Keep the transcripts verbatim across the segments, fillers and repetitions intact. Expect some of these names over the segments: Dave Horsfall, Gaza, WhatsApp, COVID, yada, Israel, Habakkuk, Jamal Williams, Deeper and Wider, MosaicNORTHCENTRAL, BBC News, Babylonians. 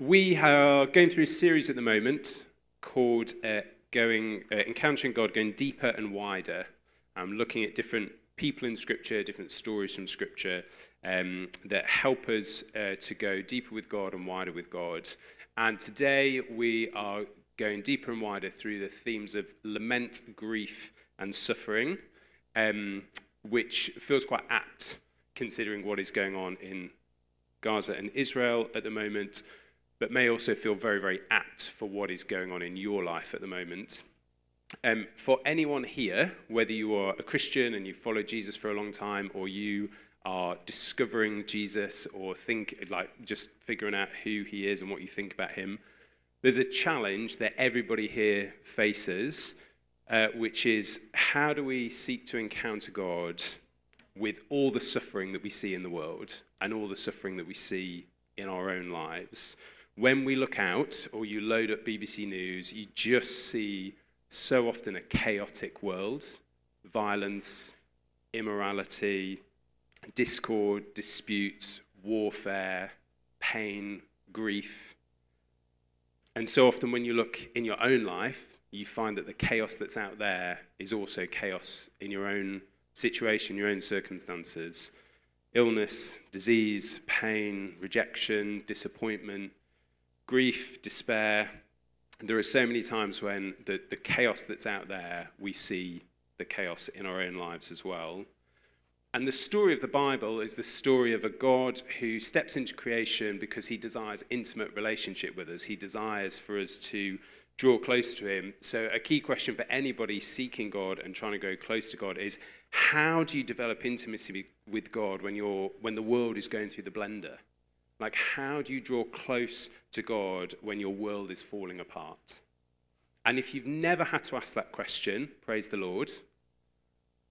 We are going through a series at the moment called uh, going, uh, Encountering God, Going Deeper and Wider. I'm um, looking at different people in Scripture, different stories from Scripture um, that help us uh, to go deeper with God and wider with God. And today we are going deeper and wider through the themes of lament, grief, and suffering, um, which feels quite apt considering what is going on in Gaza and Israel at the moment, but may also feel very, very apt for what is going on in your life at the moment. Um, for anyone here, whether you are a Christian and you follow Jesus for a long time, or you are discovering Jesus, or think like just figuring out who he is and what you think about him, there's a challenge that everybody here faces, uh, which is how do we seek to encounter God with all the suffering that we see in the world and all the suffering that we see in our own lives? When we look out, or you load up B B C News, you just see so often a chaotic world, violence, immorality, discord, dispute, warfare, pain, grief. And so often when you look in your own life, you find that the chaos that's out there is also chaos in your own situation, your own circumstances. Illness, disease, pain, rejection, disappointment, grief, despair. And there are so many times when the, the chaos that's out there, we see the chaos in our own lives as well. And the story of the Bible is the story of a God who steps into creation because he desires intimate relationship with us. He desires for us to draw close to him. So a key question for anybody seeking God and trying to go close to God is, how do you develop intimacy with God when you're when the world is going through the blender? Like, how do you draw close to God when your world is falling apart? And if you've never had to ask that question, praise the Lord.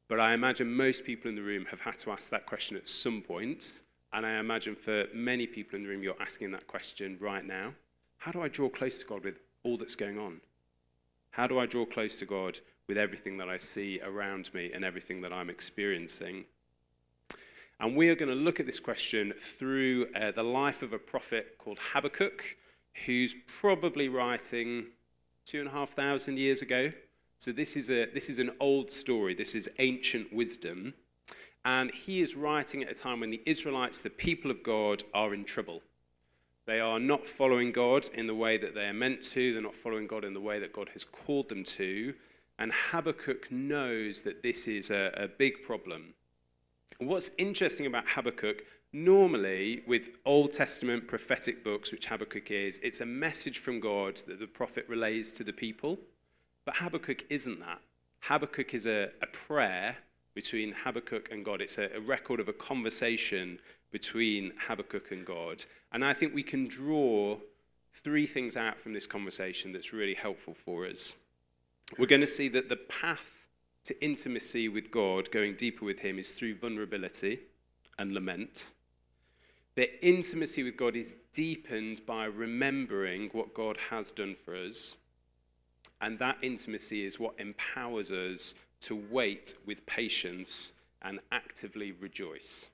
But I imagine most people in the room have had to ask that question at some point. And I imagine for many people in the room, you're asking that question right now. How do I draw close to God with all that's going on? How do I draw close to God with everything that I see around me and everything that I'm experiencing? And we are going to look at this question through uh, the life of a prophet called Habakkuk, who's probably writing two and a half thousand years ago. So this is a this is an old story. This is ancient wisdom. And he is writing at a time when the Israelites, the people of God, are in trouble. They are not following God in the way that they are meant to. They're not following God in the way that God has called them to. And Habakkuk knows that this is a, a big problem. What's interesting about Habakkuk, normally with Old Testament prophetic books, which Habakkuk is, it's a message from God that the prophet relays to the people. But Habakkuk isn't that. Habakkuk is a, a prayer between Habakkuk and God. It's a, a record of a conversation between Habakkuk and God. And I think we can draw three things out from this conversation that's really helpful for us. We're going to see that the path to intimacy with God, going deeper with him, is through vulnerability and lament. That intimacy with God is deepened by remembering what God has done for us. And that intimacy is what empowers us to wait with patience and actively rejoice.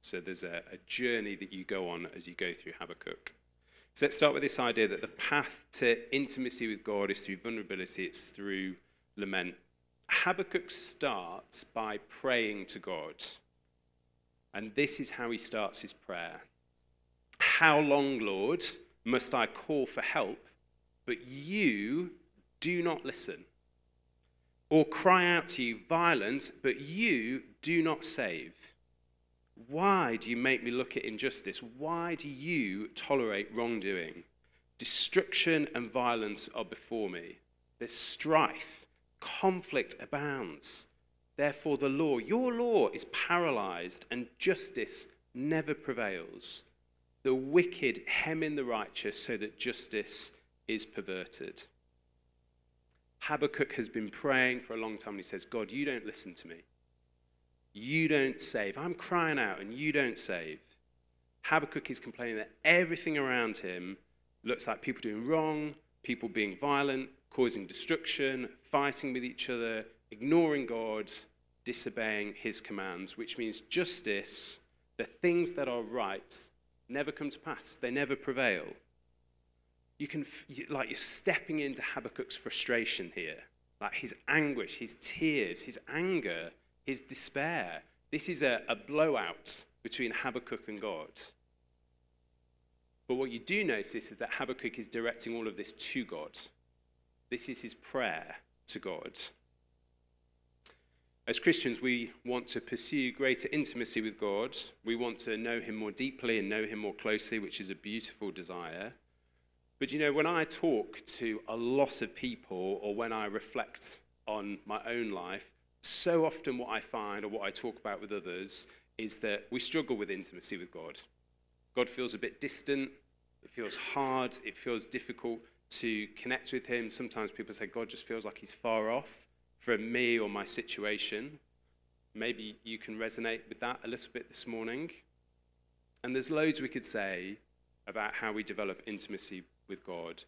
So there's a, a journey that you go on as you go through Habakkuk. So let's start with this idea that the path to intimacy with God is through vulnerability, it's through lament. Habakkuk starts by praying to God. And this is how he starts his prayer. How long, Lord, must I call for help, but you do not listen? Or cry out to you violence, but you do not save? Why do you make me look at injustice? Why do you tolerate wrongdoing? Destruction and violence are before me. There's strife. Conflict abounds. Therefore, the law, your law, is paralyzed, and justice never prevails. The wicked hem in the righteous so that justice is perverted. Habakkuk has been praying for a long time, and he says, God, you don't listen to me. You don't save. I'm crying out, and you don't save. Habakkuk is complaining that everything around him looks like people doing wrong, people being violent, causing destruction, fighting with each other, ignoring God, disobeying his commands, which means justice, the things that are right, never come to pass. They never prevail. you can, like, you're stepping into Habakkuk's frustration here. Like, his anguish, his tears, his anger, his despair. This is a, a blowout between Habakkuk and God. But what you do notice is that Habakkuk is directing all of this to God. This is his prayer to God. As Christians, we want to pursue greater intimacy with God. We want to know him more deeply and know him more closely, which is a beautiful desire. But you know, when I talk to a lot of people, or when I reflect on my own life, so often what I find, or what I talk about with others, is that we struggle with intimacy with God. God feels a bit distant, it feels hard, it feels difficult to connect with him. Sometimes people say God just feels like he's far off from me or my situation. Maybe you can resonate with that a little bit this morning. And there's loads we could say about how we develop intimacy with God.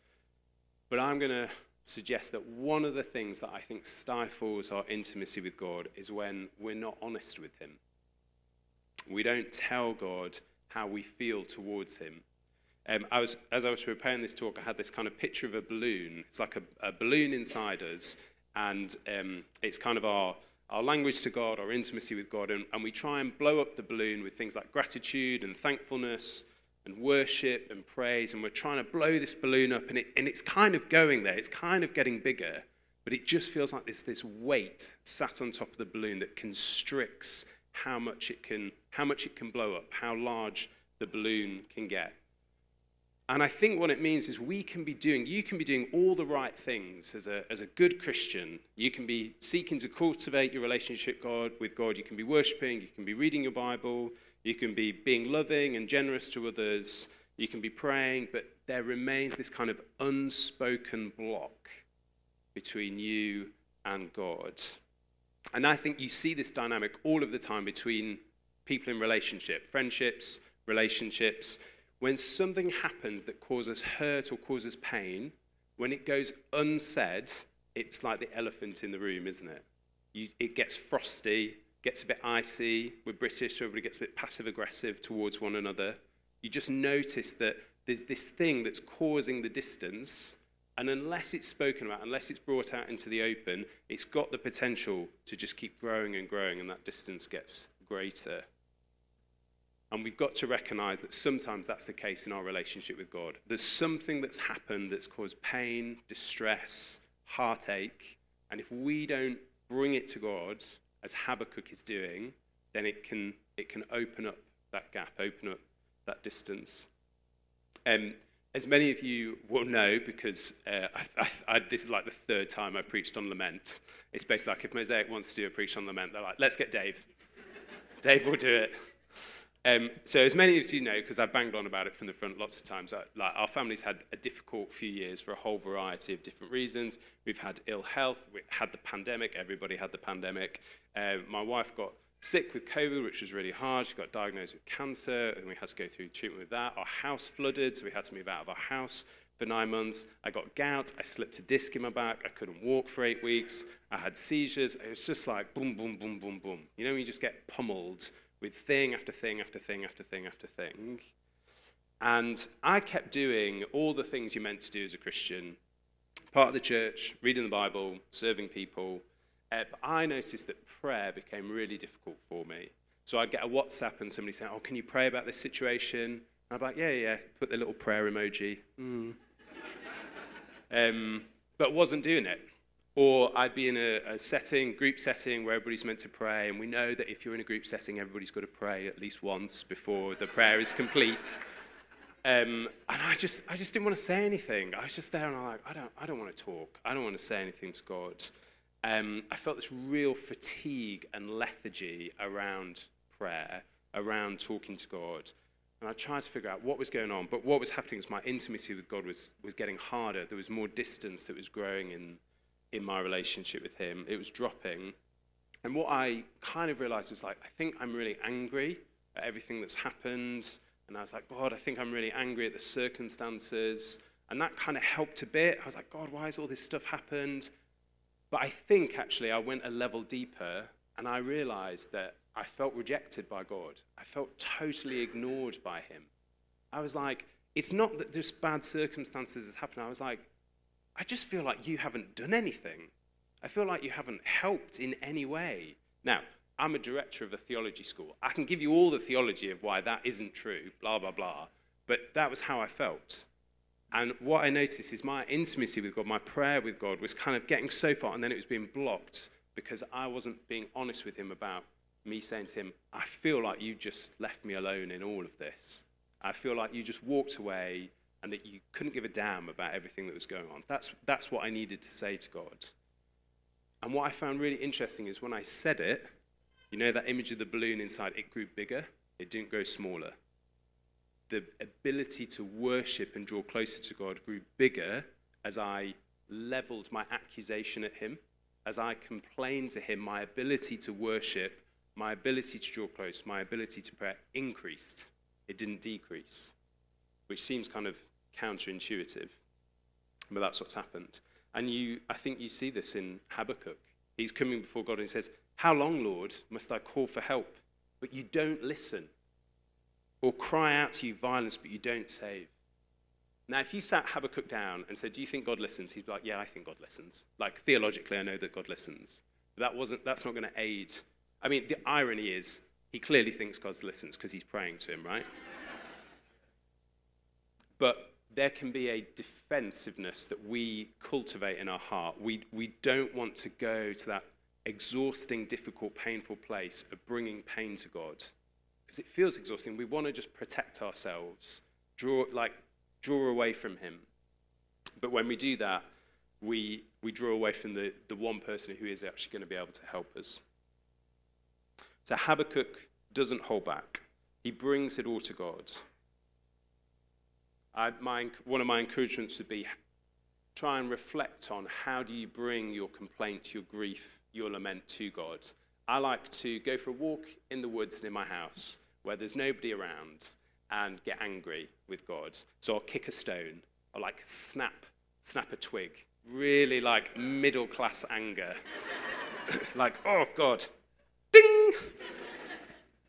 But I'm going to suggest that one of the things that I think stifles our intimacy with God is when we're not honest with him. We don't tell God how we feel towards him. Um, I was, as I was preparing this talk, I had this kind of picture of a balloon. It's like a, a balloon inside us, and um, it's kind of our, our language to God, our intimacy with God, and, and we try and blow up the balloon with things like gratitude and thankfulness and worship and praise, and we're trying to blow this balloon up, and, it, and it's kind of going there, it's kind of getting bigger, but it just feels like there's this weight sat on top of the balloon that constricts how much it can, how much it can blow up, how large the balloon can get. And I think what it means is we can be doing, you can be doing all the right things as a, as a good Christian. You can be seeking to cultivate your relationship God, with God. You can be worshiping, you can be reading your Bible, you can be being loving and generous to others, you can be praying, but there remains this kind of unspoken block between you and God. And I think you see this dynamic all of the time between people in relationship, friendships, relationships. When something happens that causes hurt or causes pain, when it goes unsaid, it's like the elephant in the room, isn't it? You, it gets frosty, gets a bit icy. We're British, so everybody gets a bit passive-aggressive towards one another. You just notice that there's this thing that's causing the distance, and unless it's spoken about, unless it's brought out into the open, it's got the potential to just keep growing and growing, and that distance gets greater. And we've got to recognize that sometimes that's the case in our relationship with God. There's something that's happened that's caused pain, distress, heartache, and if we don't bring it to God, as Habakkuk is doing, then it can it can open up that gap, open up that distance. Um, as many of you will know, because uh, I, I, I, this is like the third time I've preached on lament. It's basically like if Mosaic wants to do a preach on lament, they're like, let's get Dave. Dave will do it. Um, so as many of you know, because I banged on about it from the front lots of times, I, like our family's had a difficult few years for a whole variety of different reasons. We've had ill health, we had the pandemic, everybody had the pandemic. Uh, my wife got sick with COVID, which was really hard. She got diagnosed with cancer, and we had to go through treatment with that. Our house flooded, so we had to move out of our house for nine months. I got gout, I slipped a disc in my back, I couldn't walk for eight weeks, I had seizures. It was just like boom, boom, boom, boom, boom. You know, you just get pummeled with thing after thing after thing after thing after thing. And I kept doing all the things you're meant to do as a Christian, part of the church, reading the Bible, serving people. Uh, but I noticed that prayer became really difficult for me. So I'd get a WhatsApp and somebody saying, oh, can you pray about this situation? And I'd be like, yeah, yeah, put the little prayer emoji. Mm. um, but wasn't doing it. Or I'd be in a, a setting, group setting, where everybody's meant to pray, and we know that if you're in a group setting, everybody's got to pray at least once before the prayer is complete. Um, and I just, I just didn't want to say anything. I was just there, and I'm like, I don't, I don't want to talk. I don't want to say anything to God. Um, I felt this real fatigue and lethargy around prayer, around talking to God. And I tried to figure out what was going on, but what was happening is my intimacy with God was was getting harder. There was more distance that was growing in. in my relationship with him. It was dropping. And what I kind of realized was like, I think I'm really angry at everything that's happened. And I was like, God, I think I'm really angry at the circumstances. And that kind of helped a bit. I was like, God, why has all this stuff happened? But I think actually I went a level deeper, and I realized that I felt rejected by God. I felt totally ignored by him. I was like, It's not that just bad circumstances have happened. I was like, I just feel like you haven't done anything. I feel like you haven't helped in any way. Now, I'm a director of a theology school. I can give you all the theology of why that isn't true, blah, blah, blah. But that was how I felt. And what I noticed is my intimacy with God, my prayer with God, was kind of getting so far, and then it was being blocked because I wasn't being honest with him about me saying to him, I feel like you just left me alone in all of this. I feel like you just walked away and that you couldn't give a damn about everything that was going on. That's, that's what I needed to say to God. And what I found really interesting is when I said it, you know that image of the balloon inside, it grew bigger, it didn't grow smaller. The ability to worship and draw closer to God grew bigger as I leveled my accusation at him, as I complained to him, my ability to worship, my ability to draw close, my ability to pray increased. It didn't decrease, which seems kind of counterintuitive, but that's what's happened. And you, I think you see this in Habakkuk. He's coming before God and he says, how long, Lord, must I call for help, but you don't listen? Or cry out to you violence, but you don't save? Now, if you sat Habakkuk down and said, do you think God listens? He'd be like, yeah, I think God listens. Like, theologically, I know that God listens. But that wasn't, that's not going to aid. I mean, the irony is, he clearly thinks God listens because he's praying to him, right? But there can be a defensiveness that we cultivate in our heart. We we don't want to go to that exhausting, difficult, painful place of bringing pain to God because it feels exhausting. We want to just protect ourselves, draw like draw away from him. But when we do that, we we draw away from the, the one person who is actually going to be able to help us. So Habakkuk doesn't hold back. He brings it all to God. I, my, one of my encouragements would be try and reflect on how do you bring your complaint, your grief, your lament to God. I like to go for a walk in the woods near my house where there's nobody around and get angry with God. So I'll kick a stone. I'll like snap, snap a twig. Really like middle class anger. Like, oh God. Ding!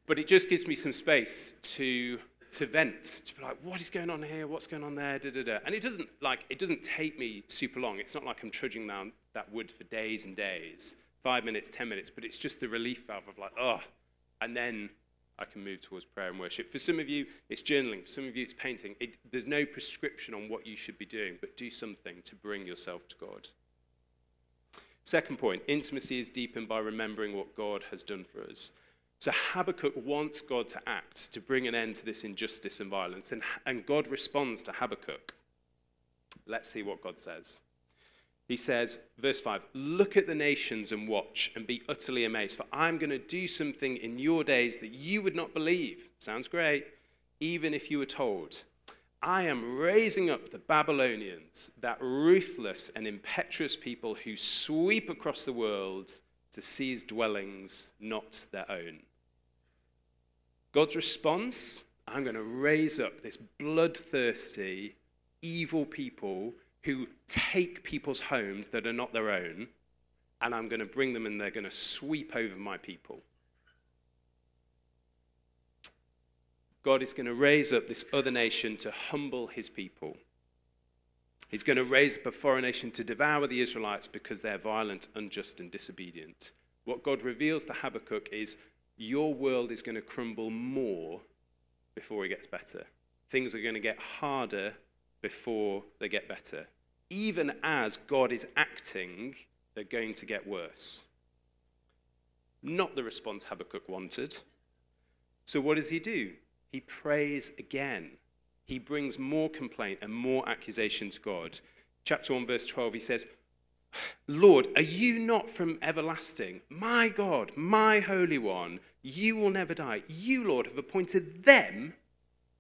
But it just gives me some space to to vent, to be like, what is going on here? What's going on there? Da, da, da. And it doesn't like it doesn't take me super long. It's not like I'm trudging down that wood for days and days, five minutes, ten minutes. But it's just the relief valve of like, oh, and then I can move towards prayer and worship. For some of you, it's journaling. For some of you, it's painting. It, there's no prescription on what you should be doing, but do something to bring yourself to God. Second point, intimacy is deepened by remembering what God has done for us. So Habakkuk wants God to act, to bring an end to this injustice and violence, and, and God responds to Habakkuk. Let's see what God says. He says, verse five, look at the nations and watch and be utterly amazed, for I'm going to do something in your days that you would not believe. Sounds great, even if you were told. I am raising up the Babylonians, that ruthless and impetuous people who sweep across the world to seize dwellings not their own. God's response, I'm going to raise up this bloodthirsty, evil people who take people's homes that are not their own, and I'm going to bring them and they're going to sweep over my people. God is going to raise up this other nation to humble his people. He's going to raise up a foreign nation to devour the Israelites because they're violent, unjust, and disobedient. What God reveals to Habakkuk is your world is going to crumble more before it gets better. Things are going to get harder before they get better. Even as God is acting, they're going to get worse. Not the response Habakkuk wanted. So what does he do? He prays again. He brings more complaint and more accusation to God. Chapter one, verse twelve, he says, Lord, are you not from everlasting? My God, my Holy One, you will never die. You, Lord, have appointed them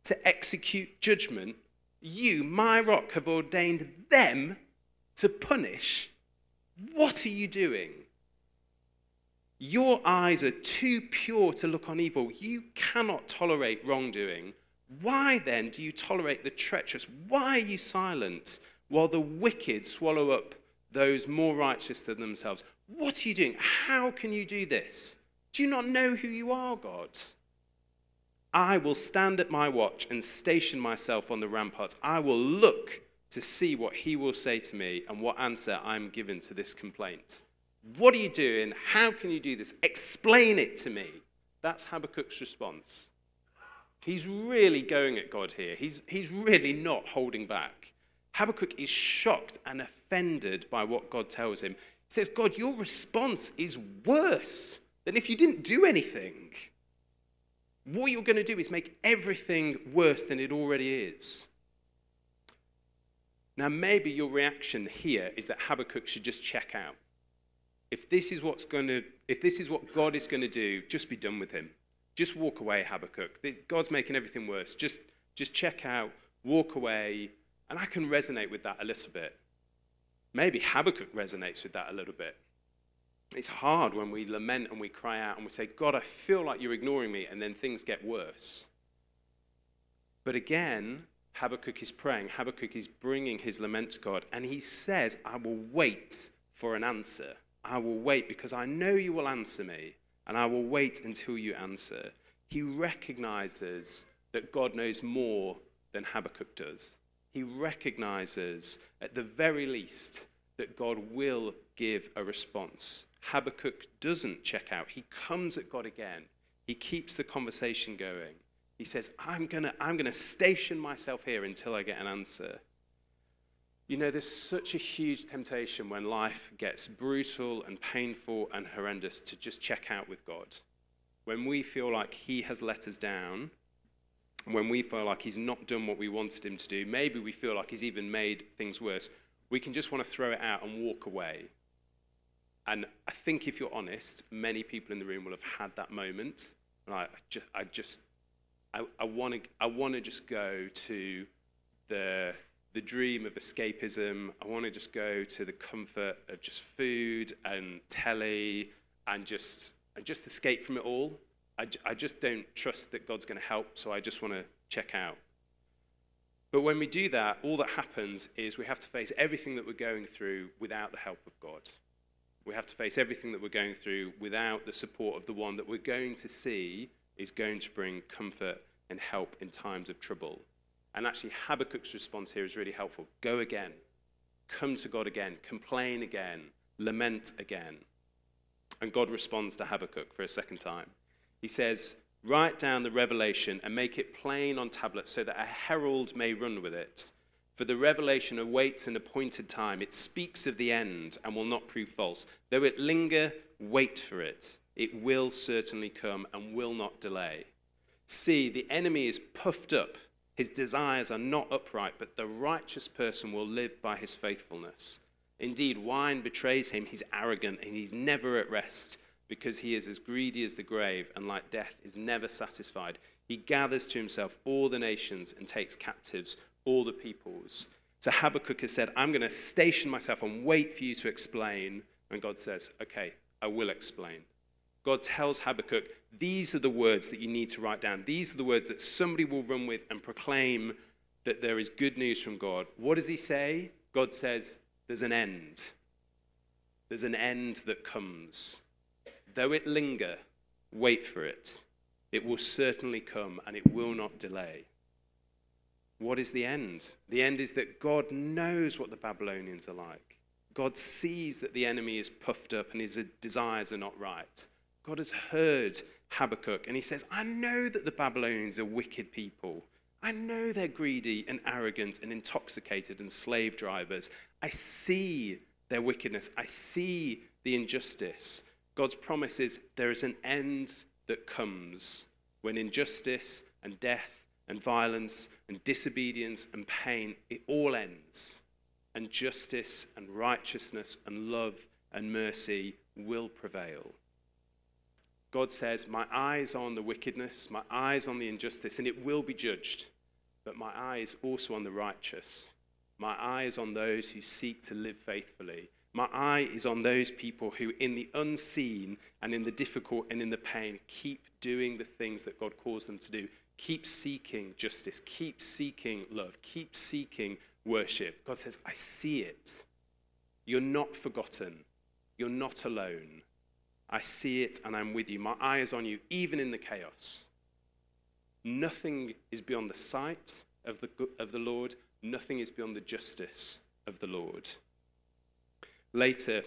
to execute judgment. You, my rock, have ordained them to punish. What are you doing? Your eyes are too pure to look on evil. You cannot tolerate wrongdoing. Why then do you tolerate the treacherous? Why are you silent while the wicked swallow up those more righteous than themselves? What are you doing? How can you do this? Do you not know who you are, God? I will stand at my watch and station myself on the ramparts. I will look to see what he will say to me and what answer I'm given to this complaint. What are you doing? How can you do this? Explain it to me. That's Habakkuk's response. He's really going at God here. He's, he's really not holding back. Habakkuk is shocked and offended by what God tells him. He says, God, your response is worse than if you didn't do anything. What you're going to do is make everything worse than it already is. Now, maybe your reaction here is that Habakkuk should just check out. If this is what's going to, if this is what God is going to do, just be done with him. Just walk away, Habakkuk. This, God's making everything worse. Just, just check out, walk away. And I can resonate with that a little bit. Maybe Habakkuk resonates with that a little bit. It's hard when we lament and we cry out and we say, God, I feel like you're ignoring me, and then things get worse. But again, Habakkuk is praying. Habakkuk is bringing his lament to God, and he says, I will wait for an answer. I will wait because I know you will answer me, and I will wait until you answer. He recognizes that God knows more than Habakkuk does. He recognizes, at the very least, that God will give a response. Habakkuk doesn't check out. He comes at God again. He keeps the conversation going. He says, I'm gonna, I'm gonna station myself here until I get an answer. You know, there's such a huge temptation when life gets brutal and painful and horrendous to just check out with God. When we feel like he has let us down, when we feel like he's not done what we wanted him to do, maybe we feel like he's even made things worse, we can just want to throw it out and walk away. And I think if you're honest, many people in the room will have had that moment. Like, I just, I just, I, I want to, I want to just go to the... the dream of escapism. I want to just go to the comfort of just food and telly and just and just escape from it all. I, j- I just don't trust that God's going to help, so I just want to check out. But when we do that, all that happens is we have to face everything that we're going through without the help of God. We have to face everything that we're going through without the support of the one that we're going to see is going to bring comfort and help in times of trouble. And actually, Habakkuk's response here is really helpful. Go again. Come to God again. Complain again. Lament again. And God responds to Habakkuk for a second time. He says, write down the revelation and make it plain on tablets so that a herald may run with it. For the revelation awaits an appointed time. It speaks of the end and will not prove false. Though it linger, wait for it. It will certainly come and will not delay. See, the enemy is puffed up. His desires are not upright, but the righteous person will live by his faithfulness. Indeed, wine betrays him. He's arrogant and he's never at rest because he is as greedy as the grave and like death is never satisfied. He gathers to himself all the nations and takes captives all the peoples. So Habakkuk has said, I'm going to station myself and wait for you to explain. And God says, okay, I will explain. God tells Habakkuk, these are the words that you need to write down. These are the words that somebody will run with and proclaim that there is good news from God. What does he say? God says, there's an end. There's an end that comes. Though it linger, wait for it. It will certainly come and it will not delay. What is the end? The end is that God knows what the Babylonians are like. God sees that the enemy is puffed up and his desires are not right. God has heard Habakkuk, and he says, I know that the Babylonians are wicked people. I know they're greedy and arrogant and intoxicated and slave drivers. I see their wickedness. I see the injustice. God's promise is there is an end that comes when injustice and death and violence and disobedience and pain, it all ends. And justice and righteousness and love and mercy will prevail. God says, my eyes on the wickedness, my eyes on the injustice, and it will be judged, but my eyes also on the righteous. My eye is on those who seek to live faithfully. My eye is on those people who in the unseen and in the difficult and in the pain keep doing the things that God calls them to do. Keep seeking justice, keep seeking love, keep seeking worship. God says, I see it. You're not forgotten. You're not alone. I see it and I'm with you. My eye is on you, even in the chaos. Nothing is beyond the sight of the, of the Lord. Nothing is beyond the justice of the Lord. Later,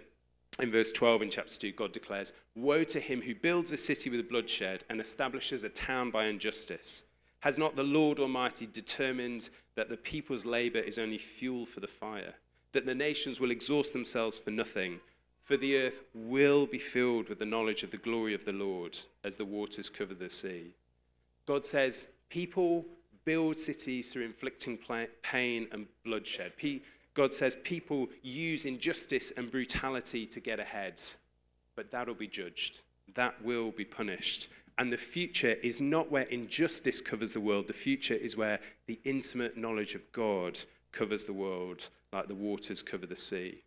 in verse twelve in chapter two, God declares, "Woe to him who builds a city with bloodshed and establishes a town by injustice. Has not the Lord Almighty determined that the people's labor is only fuel for the fire, that the nations will exhaust themselves for nothing? For the earth will be filled with the knowledge of the glory of the Lord as the waters cover the sea." God says, people build cities through inflicting pain and bloodshed. God says people use injustice and brutality to get ahead, but that'll be judged. That will be punished. And the future is not where injustice covers the world. The future is where the intimate knowledge of God covers the world, like the waters cover the sea.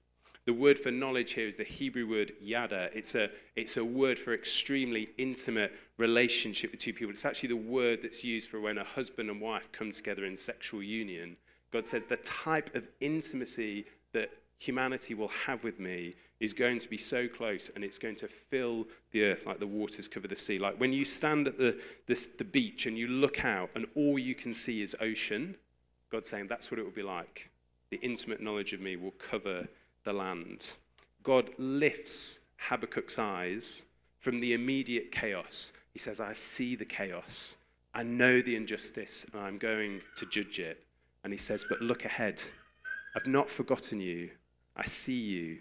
The word for knowledge here is the Hebrew word yada. It's a, it's a word for extremely intimate relationship with two people. It's actually the word that's used for when a husband and wife come together in sexual union. God says the type of intimacy that humanity will have with me is going to be so close, and it's going to fill the earth like the waters cover the sea. Like when you stand at the, the, the beach and you look out and all you can see is ocean, God's saying that's what it will be like. The intimate knowledge of me will cover the land. God lifts Habakkuk's eyes from the immediate chaos. He says, I see the chaos. I know the injustice, and I'm going to judge it. And he says, but look ahead. I've not forgotten you. I see you.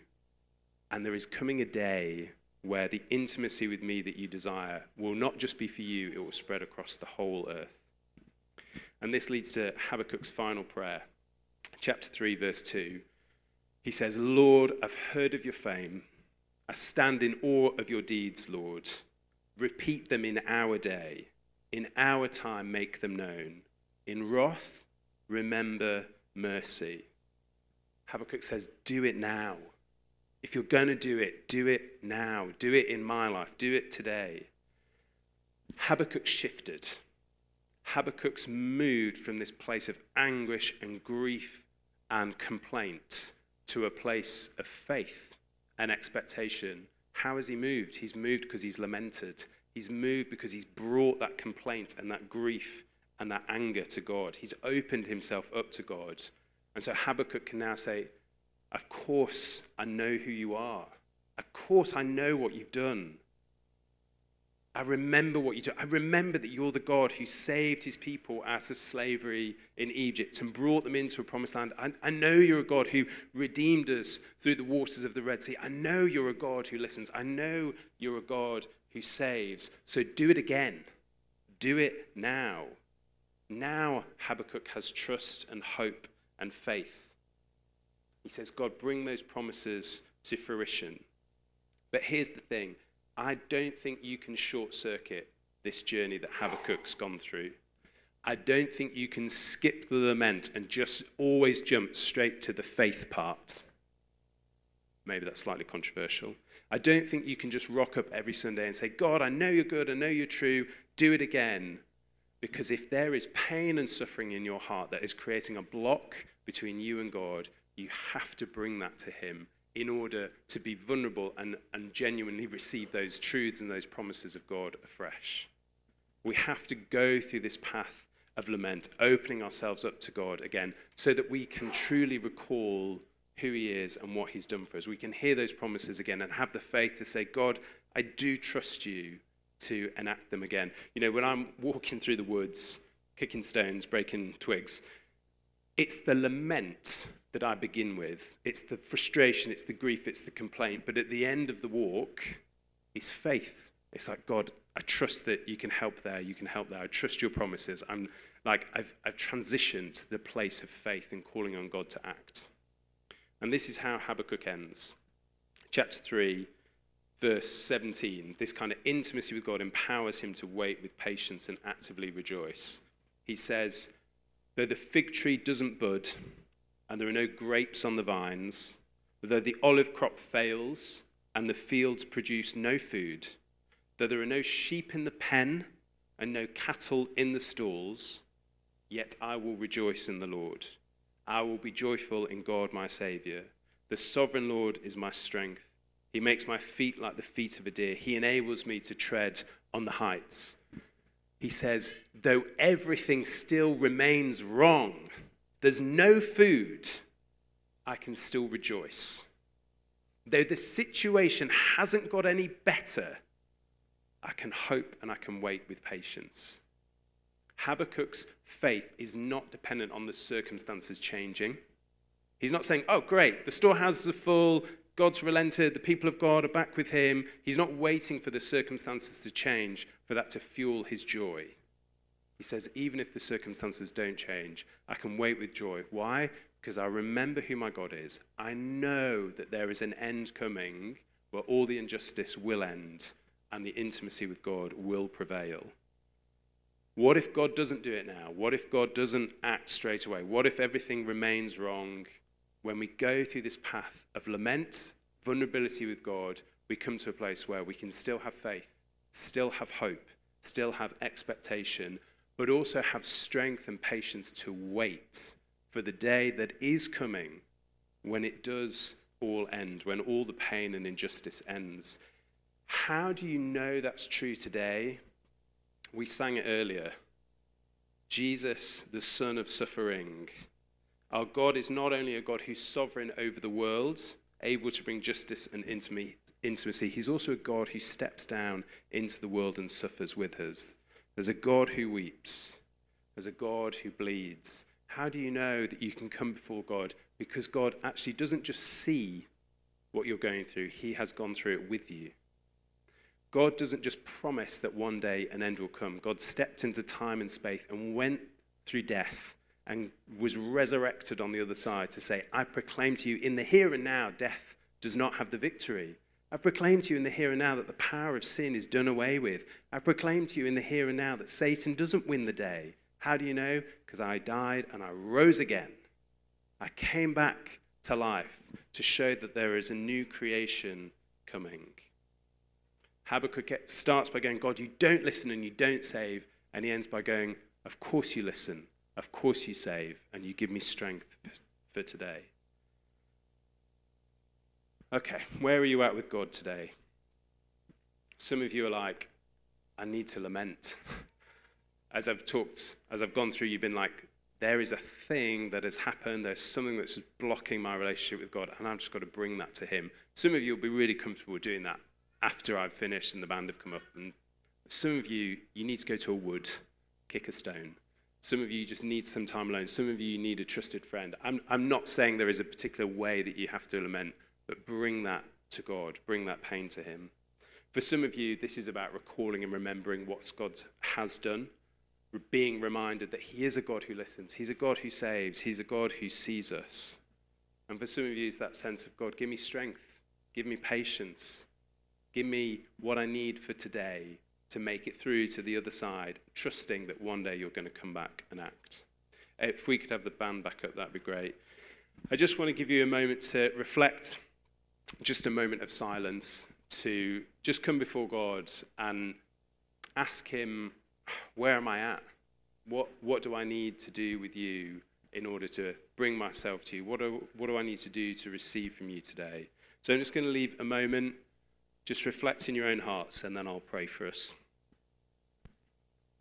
And there is coming a day where the intimacy with me that you desire will not just be for you, it will spread across the whole earth. And this leads to Habakkuk's final prayer. Chapter three, verse two. He says, Lord, I've heard of your fame. I stand in awe of your deeds, Lord. Repeat them in our day. In our time, make them known. In wrath, remember mercy. Habakkuk says, do it now. If you're going to do it, do it now. Do it in my life. Do it today. Habakkuk shifted. Habakkuk's moved from this place of anguish and grief and complaint to a place of faith and expectation. How has he moved? He's moved because he's lamented. He's moved because he's brought that complaint and that grief and that anger to God. He's opened himself up to God. And so Habakkuk can now say, of course I know who you are. Of course I know what you've done. I remember what you do. I remember that you're the God who saved his people out of slavery in Egypt and brought them into a promised land. I, I know you're a God who redeemed us through the waters of the Red Sea. I know you're a God who listens. I know you're a God who saves. So do it again. Do it now. Now Habakkuk has trust and hope and faith. He says, God, bring those promises to fruition. But here's the thing. I don't think you can short-circuit this journey that Habakkuk's gone through. I don't think you can skip the lament and just always jump straight to the faith part. Maybe that's slightly controversial. I don't think you can just rock up every Sunday and say, God, I know you're good, I know you're true, do it again. Because if there is pain and suffering in your heart that is creating a block between you and God, you have to bring that to him in order to be vulnerable and, and genuinely receive those truths and those promises of God afresh. We have to go through this path of lament, opening ourselves up to God again, so that we can truly recall who he is and what he's done for us. We can hear those promises again and have the faith to say, God, I do trust you to enact them again. You know, when I'm walking through the woods, kicking stones, breaking twigs, it's the lament that I begin with. It's the frustration, it's the grief, it's the complaint. But at the end of the walk, it's faith. It's like, God, I trust that you can help there, you can help there. I trust your promises. I'm like, I've, I've transitioned to the place of faith and calling on God to act. And this is how Habakkuk ends. Chapter three, verse seventeen. This kind of intimacy with God empowers him to wait with patience and actively rejoice. He says, though the fig tree doesn't bud, and there are no grapes on the vines, though the olive crop fails, and the fields produce no food, though there are no sheep in the pen, and no cattle in the stalls, yet I will rejoice in the Lord. I will be joyful in God my Saviour. The sovereign Lord is my strength. He makes my feet like the feet of a deer. He enables me to tread on the heights. he says, though everything still remains wrong, there's no food, I can still rejoice. Though the situation hasn't got any better, I can hope and I can wait with patience. Habakkuk's faith is not dependent on the circumstances changing. He's not saying, oh, great, the storehouses are full, God's relented, the people of God are back with him. He's not waiting for the circumstances to change for that to fuel his joy. He says, even if the circumstances don't change, I can wait with joy. Why? Because I remember who my God is. I know that there is an end coming where all the injustice will end and the intimacy with God will prevail. What if God doesn't do it now? What if God doesn't act straight away? What if everything remains wrong? When we go through this path of lament, vulnerability with God, we come to a place where we can still have faith, still have hope, still have expectation, but also have strength and patience to wait for the day that is coming when it does all end, when all the pain and injustice ends. How do you know that's true today? We sang it earlier. Jesus, the Son of Suffering. Our God is not only a God who's sovereign over the world, able to bring justice and intimacy, he's also a God who steps down into the world and suffers with us. There's a God who weeps. There's a God who bleeds. How do you know that you can come before God? Because God actually doesn't just see what you're going through. He has gone through it with you. God doesn't just promise that one day an end will come. God stepped into time and space and went through death and was resurrected on the other side to say, I proclaim to you in the here and now, death does not have the victory. I proclaim to you in the here and now that the power of sin is done away with. I proclaim to you in the here and now that Satan doesn't win the day. How do you know? Because I died and I rose again. I came back to life to show that there is a new creation coming. Habakkuk starts by going, God, you don't listen and you don't save. And he ends by going, of course you listen. Of course you save, and you give me strength for today. Okay, where are you at with God today? Some of you are like, I need to lament. As I've talked, as I've gone through, you've been like, there is a thing that has happened, there's something that's blocking my relationship with God, and I've just got to bring that to him. Some of you will be really comfortable doing that after I've finished and the band have come up. And some of you, you need to go to a wood, kick a stone. Some of you just need some time alone. Some of you need a trusted friend. I'm, I'm not saying there is a particular way that you have to lament, but bring that to God. Bring that pain to him. For some of you, this is about recalling and remembering what God has done, being reminded that he is a God who listens. He's a God who saves. He's a God who sees us. And for some of you, it's that sense of, God, give me strength. Give me patience. Give me what I need for today to make it through to the other side, trusting that one day you're going to come back and act. If we could have the band back up, that'd be great. I just want to give you a moment to reflect, just a moment of silence, to just come before God and ask him, where am I at? What what do I need to do with you in order to bring myself to you? What do, what do I need to do to receive from you today? So I'm just going to leave a moment, just reflect in your own hearts, and then I'll pray for us.